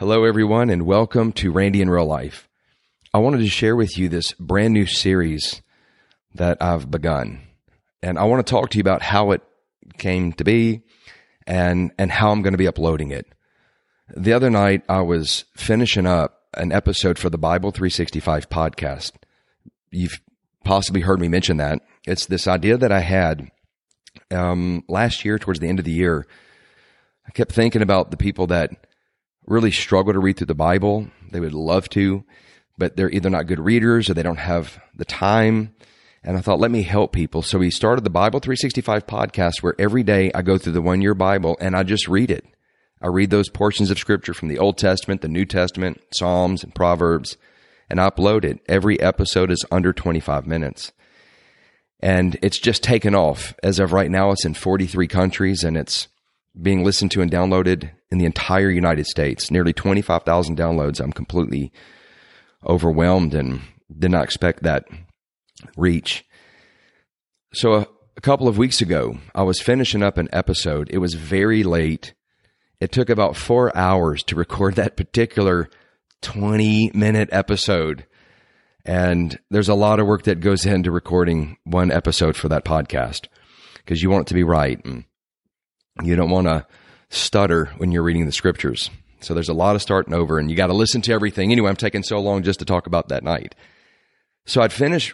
Hello, everyone, and welcome to Randy in Real Life. I wanted to share with you this brand new series that I've begun, and I want to talk to you about how it came to be and how I'm going to be uploading it. The other night, I was finishing up an episode for the Bible 365 podcast. You've possibly heard me mention that. It's this idea that I had last year, towards the end of the year. I kept thinking about the people that really struggle to read through the Bible. They would love to, but they're either not good readers or they don't have the time. And I thought, let me help people. So we started the Bible 365 podcast, where every day I go through the one-year Bible and I just read it. I read those portions of Scripture from the Old Testament, the New Testament, Psalms, and Proverbs, and I upload it. Every episode is under 25 minutes. And it's just taken off. As of right now, it's in 43 countries, and it's being listened to and downloaded in the entire United States. Nearly 25,000 downloads. I'm completely overwhelmed and did not expect that reach. So a couple of weeks ago, I was finishing up an episode. It was very late. It took about 4 hours to record that particular 20-minute episode. And there's a lot of work that goes into recording one episode for that podcast, because you want it to be right. And you don't want to stutter when you're reading the Scriptures. So there's a lot of starting over, and you got to listen to everything. Anyway, I'm taking so long just to talk about that night. So I'd finished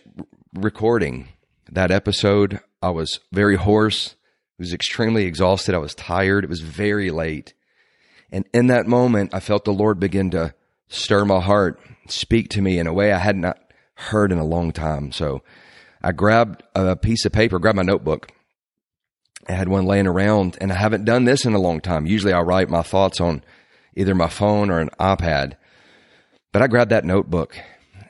recording that episode. I was very hoarse. I was extremely exhausted. I was tired. It was very late. And in that moment, I felt the Lord begin to stir my heart, speak to me in a way I had not heard in a long time. So I grabbed a piece of paper, grabbed my notebook. I had one laying around, and I haven't done this in a long time. Usually I write my thoughts on either my phone or an iPad, but I grabbed that notebook,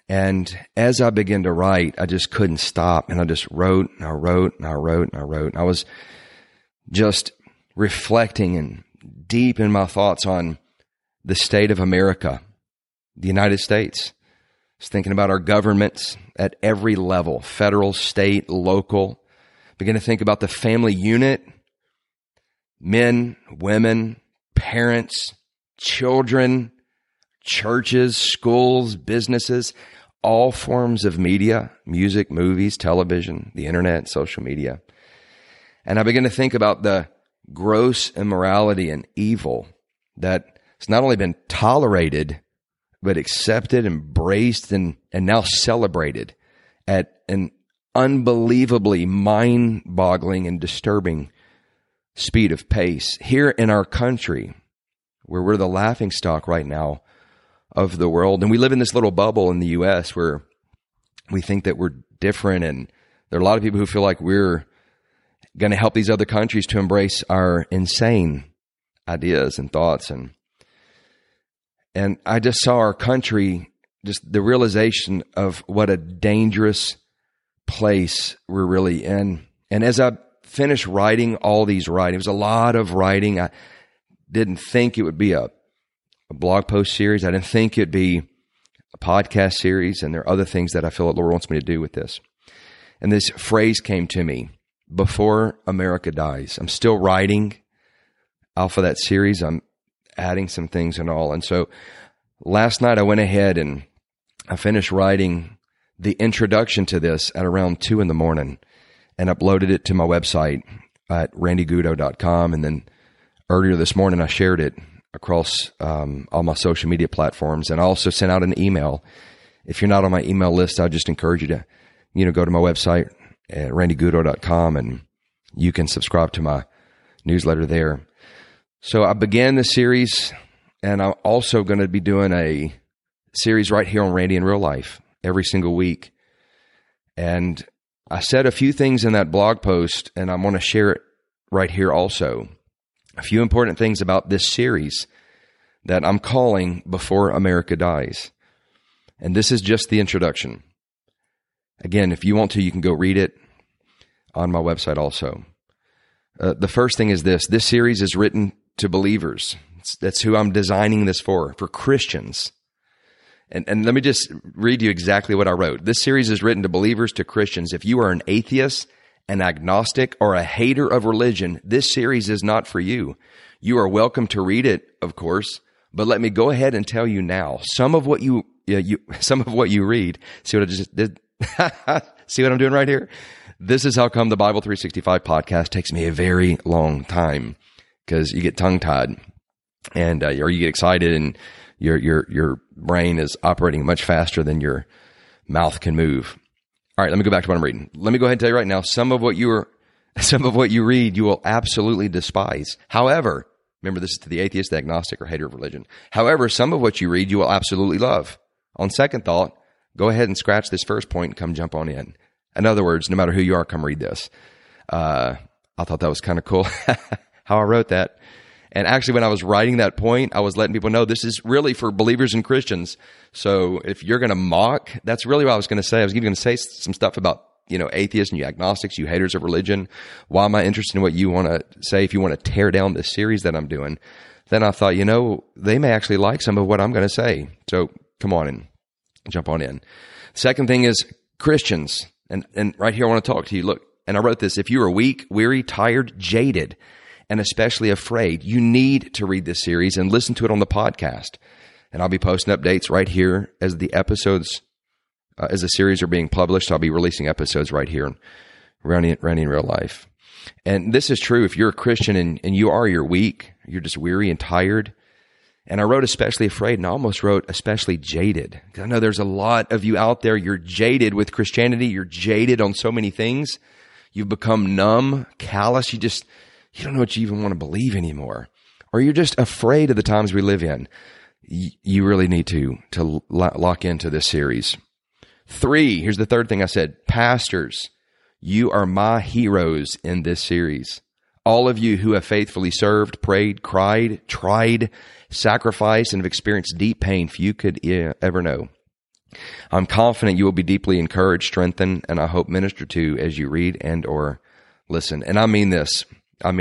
and as I began to write, I just couldn't stop, and I just wrote, and I wrote, and I wrote, and I wrote, and I was just reflecting and deep in my thoughts on the state of America, the United States. I was thinking about our governments at every level, federal, state, local. Begin to think about the family unit, men, women, parents, children, churches, schools, businesses, all forms of media, music, movies, television, the internet, social media. And I begin to think about the gross immorality and evil that has not only been tolerated, but accepted, embraced, and now celebrated at an unbelievably mind-boggling and disturbing speed of pace here in our country, where we're the laughingstock right now of the world. And we live in this little bubble in the U.S. where we think that we're different, and there are a lot of people who feel like we're going to help these other countries to embrace our insane ideas and thoughts. And I just saw our country, just the realization of what a dangerous place we're really in. And as I finished writing all these writings, it was a lot of writing. I didn't think it would be a blog post series. I didn't think it'd be a podcast series. And there are other things that I feel the Lord wants me to do with this. And this phrase came to me, Before America Dies. I'm still writing off of that series. I'm adding some things and all. And so last night I went ahead and I finished writing the introduction to this at around 2 a.m. and uploaded it to my website at randygoudeau.com. And then earlier this morning, I shared it across all my social media platforms. And I also sent out an email. If you're not on my email list, I just encourage you to, go to my website at randygoudeau.com, and you can subscribe to my newsletter there. So I began the series, and I'm also going to be doing a series right here on Randy in Real Life every single week. And I said a few things in that blog post, and I want to share it right here also. A few important things about this series that I'm calling Before America Dies. And this is just the introduction. Again, if you want to, you can go read it on my website also. The first thing is this. This series is written to believers. That's who I'm designing this for Christians. And let me just read you exactly what I wrote. This series is written to believers, to Christians. If you are an atheist, an agnostic, or a hater of religion, this series is not for you. You are welcome to read it, of course, But let me go ahead and tell you now, some of what you read, see what I just did? See what I'm doing right here? This is how come the Bible 365 podcast takes me a very long time, because you get tongue-tied and or you get excited, and your brain is operating much faster than your mouth can move. All right, let me go back to what I'm reading. Let me go ahead and tell you right now, some of what you read, you will absolutely despise. However, remember, this is to the atheist, the agnostic, or hater of religion. However, some of what you read, you will absolutely love. On second thought, go ahead and scratch this first point and come jump on in. In other words, no matter who you are, come read this. I thought that was kind of cool how I wrote that. And actually, when I was writing that point, I was letting people know this is really for believers and Christians. So if you're going to mock, that's really what I was going to say. I was even going to say some stuff about, you know, atheists and you agnostics, you haters of religion. Why am I interested in what you want to say if you want to tear down this series that I'm doing? Then I thought, you know, they may actually like some of what I'm going to say. So come on in. Jump on in. Second thing is Christians. And right here, I want to talk to you. Look, and I wrote this. If you are weak, weary, tired, jaded, and especially afraid, you need to read this series and listen to it on the podcast. And I'll be posting updates right here as the episodes, as the series are being published. I'll be releasing episodes right here on Randy in Real Life. And this is true. If you're a Christian and you are, you're weak, you're just weary and tired. And I wrote especially afraid, and I almost wrote especially jaded, because I know there's a lot of you out there. You're jaded with Christianity. You're jaded on so many things. You've become numb, callous. You don't know what you even want to believe anymore, or you're just afraid of the times we live in. You really need to lock into this series. Three, here's the third thing I said. Pastors, you are my heroes in this series. All of you who have faithfully served, prayed, cried, tried, sacrificed, and have experienced deep pain few could ever know. I'm confident you will be deeply encouraged, strengthened, and I hope ministered to as you read and or listen. And I mean this. I'm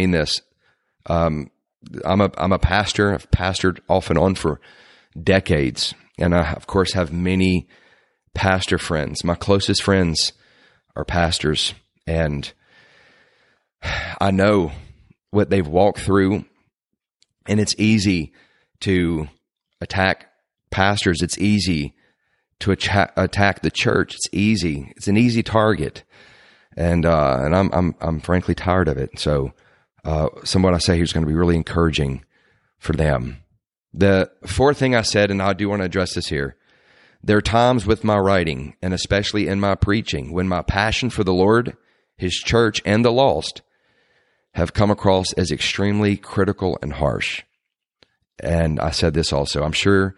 a pastor. I've pastored off and on for decades. And I, of course, have many pastor friends. My closest friends are pastors, and I know what they've walked through, and it's easy to attack pastors. It's easy to attack the church. It's easy. It's an easy target, and I'm frankly tired of it. So, somewhat I say here is going to be really encouraging for them. The fourth thing I said, and I do want to address this here. There are times with my writing, and especially in my preaching, when my passion for the Lord, His church, and the lost have come across as extremely critical and harsh. And I said this also, I'm sure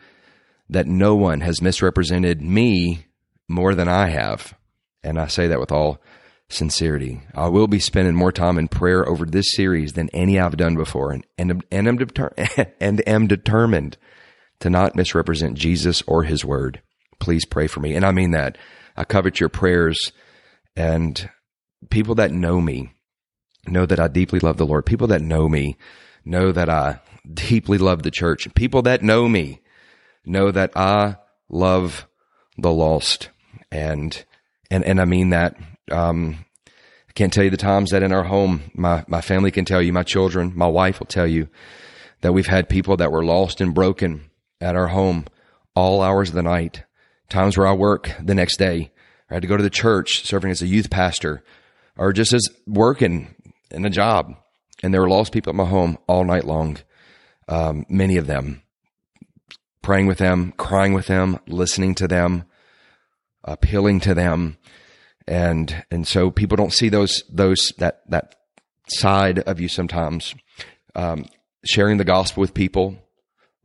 that no one has misrepresented me more than I have. And I say that with all sincerity. I will be spending more time in prayer over this series than any I've done before, and am determined to not misrepresent Jesus or His word. Please pray for me. And I mean that. I covet your prayers, and people that know me know that I deeply love the Lord. People that know me know that I deeply love the church. People that know me know that I love the lost. And I mean that. I can't tell you the times that in our home, my family can tell you, my children, my wife will tell you that we've had people that were lost and broken at our home all hours of the night, times where I work the next day. I had to go to the church serving as a youth pastor, or just as working in a job. And there were lost people at my home all night long. Many of them, praying with them, crying with them, listening to them, appealing to them. And so people don't see that side of you sometimes, sharing the gospel with people,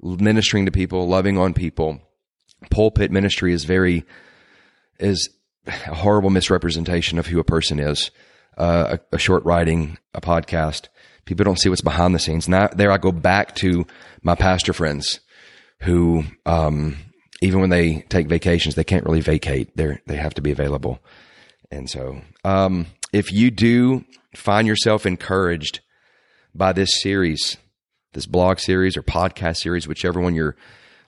ministering to people, loving on people. Pulpit ministry is a horrible misrepresentation of who a person is. A short writing, a podcast. People don't see what's behind the scenes. Now, there I go back to my pastor friends who, even when they take vacations, they can't really vacate. They have to be available. And so, if you do find yourself encouraged by this series, this blog series or podcast series, whichever one you're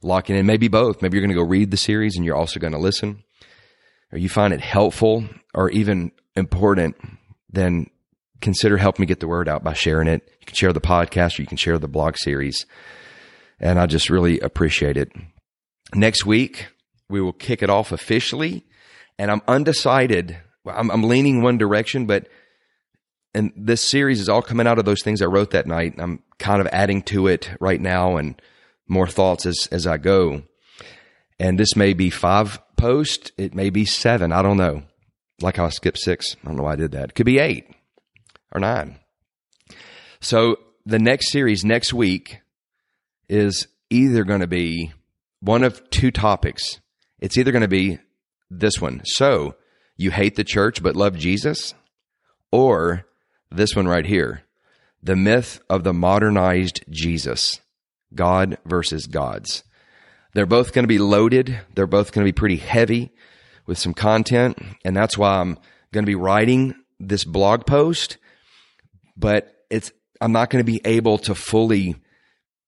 locking in, maybe both, maybe you're going to go read the series and you're also going to listen, or you find it helpful or even important, then consider helping me get the word out by sharing it. You can share the podcast, or you can share the blog series. and I just really appreciate it. Next week, we will kick it off officially, and I'm undecided. I'm leaning one direction, but and this series is all coming out of those things I wrote that night. I'm kind of adding to it right now and more thoughts as I go. And this may be 5 posts. It may be 7. I don't know. Like I skipped 6. I don't know why I did that. It could be 8 or 9. So the next series next week is either going to be one of 2 topics. It's either going to be this one. So you hate the church but love Jesus, or this one right here, the myth of the modernized Jesus, God versus gods. They're both going to be loaded. They're both going to be pretty heavy with some content. And that's why I'm going to be writing this blog post, but I'm not going to be able to fully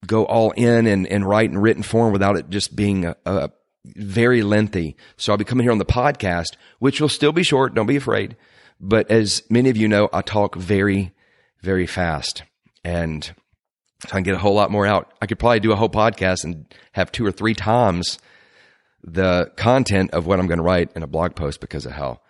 go all in and write in written form without it just being a very lengthy. So I'll be coming here on the podcast, which will still be short. Don't be afraid. But as many of you know, I talk very, very fast, and I can get a whole lot more out. I could probably do a whole podcast and have 2 or 3 times the content of what I'm going to write in a blog post because of how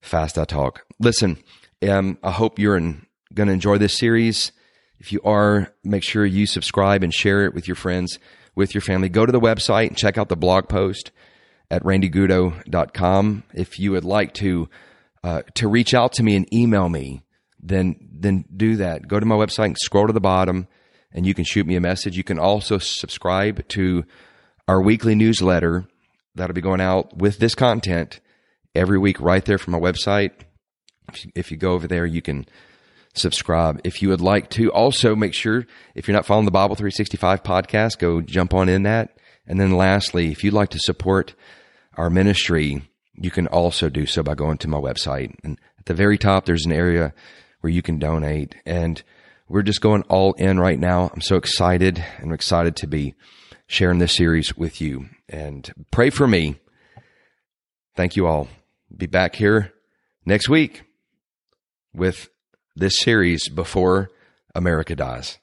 fast I talk. Listen, I hope you're going to enjoy this series. If you are, make sure you subscribe and share it with your friends, with your family. Go to the website and check out the blog post at randygoudeau.com. If you would like to reach out to me and email me, then do that. Go to my website and scroll to the bottom, and you can shoot me a message. You can also subscribe to our weekly newsletter that'll be going out with this content every week right there from my website. If you go over there, you can subscribe. If you would like to, also make sure, if you're not following the Bible 365 podcast, go jump on in that. And then lastly, if you'd like to support our ministry, you can also do so by going to my website. And at the very top, there's an area where you can donate. And we're just going all in right now. I'm so excited, and excited to be sharing this series with you. And pray for me. Thank you all. Be back here next week with this series, Before America Dies.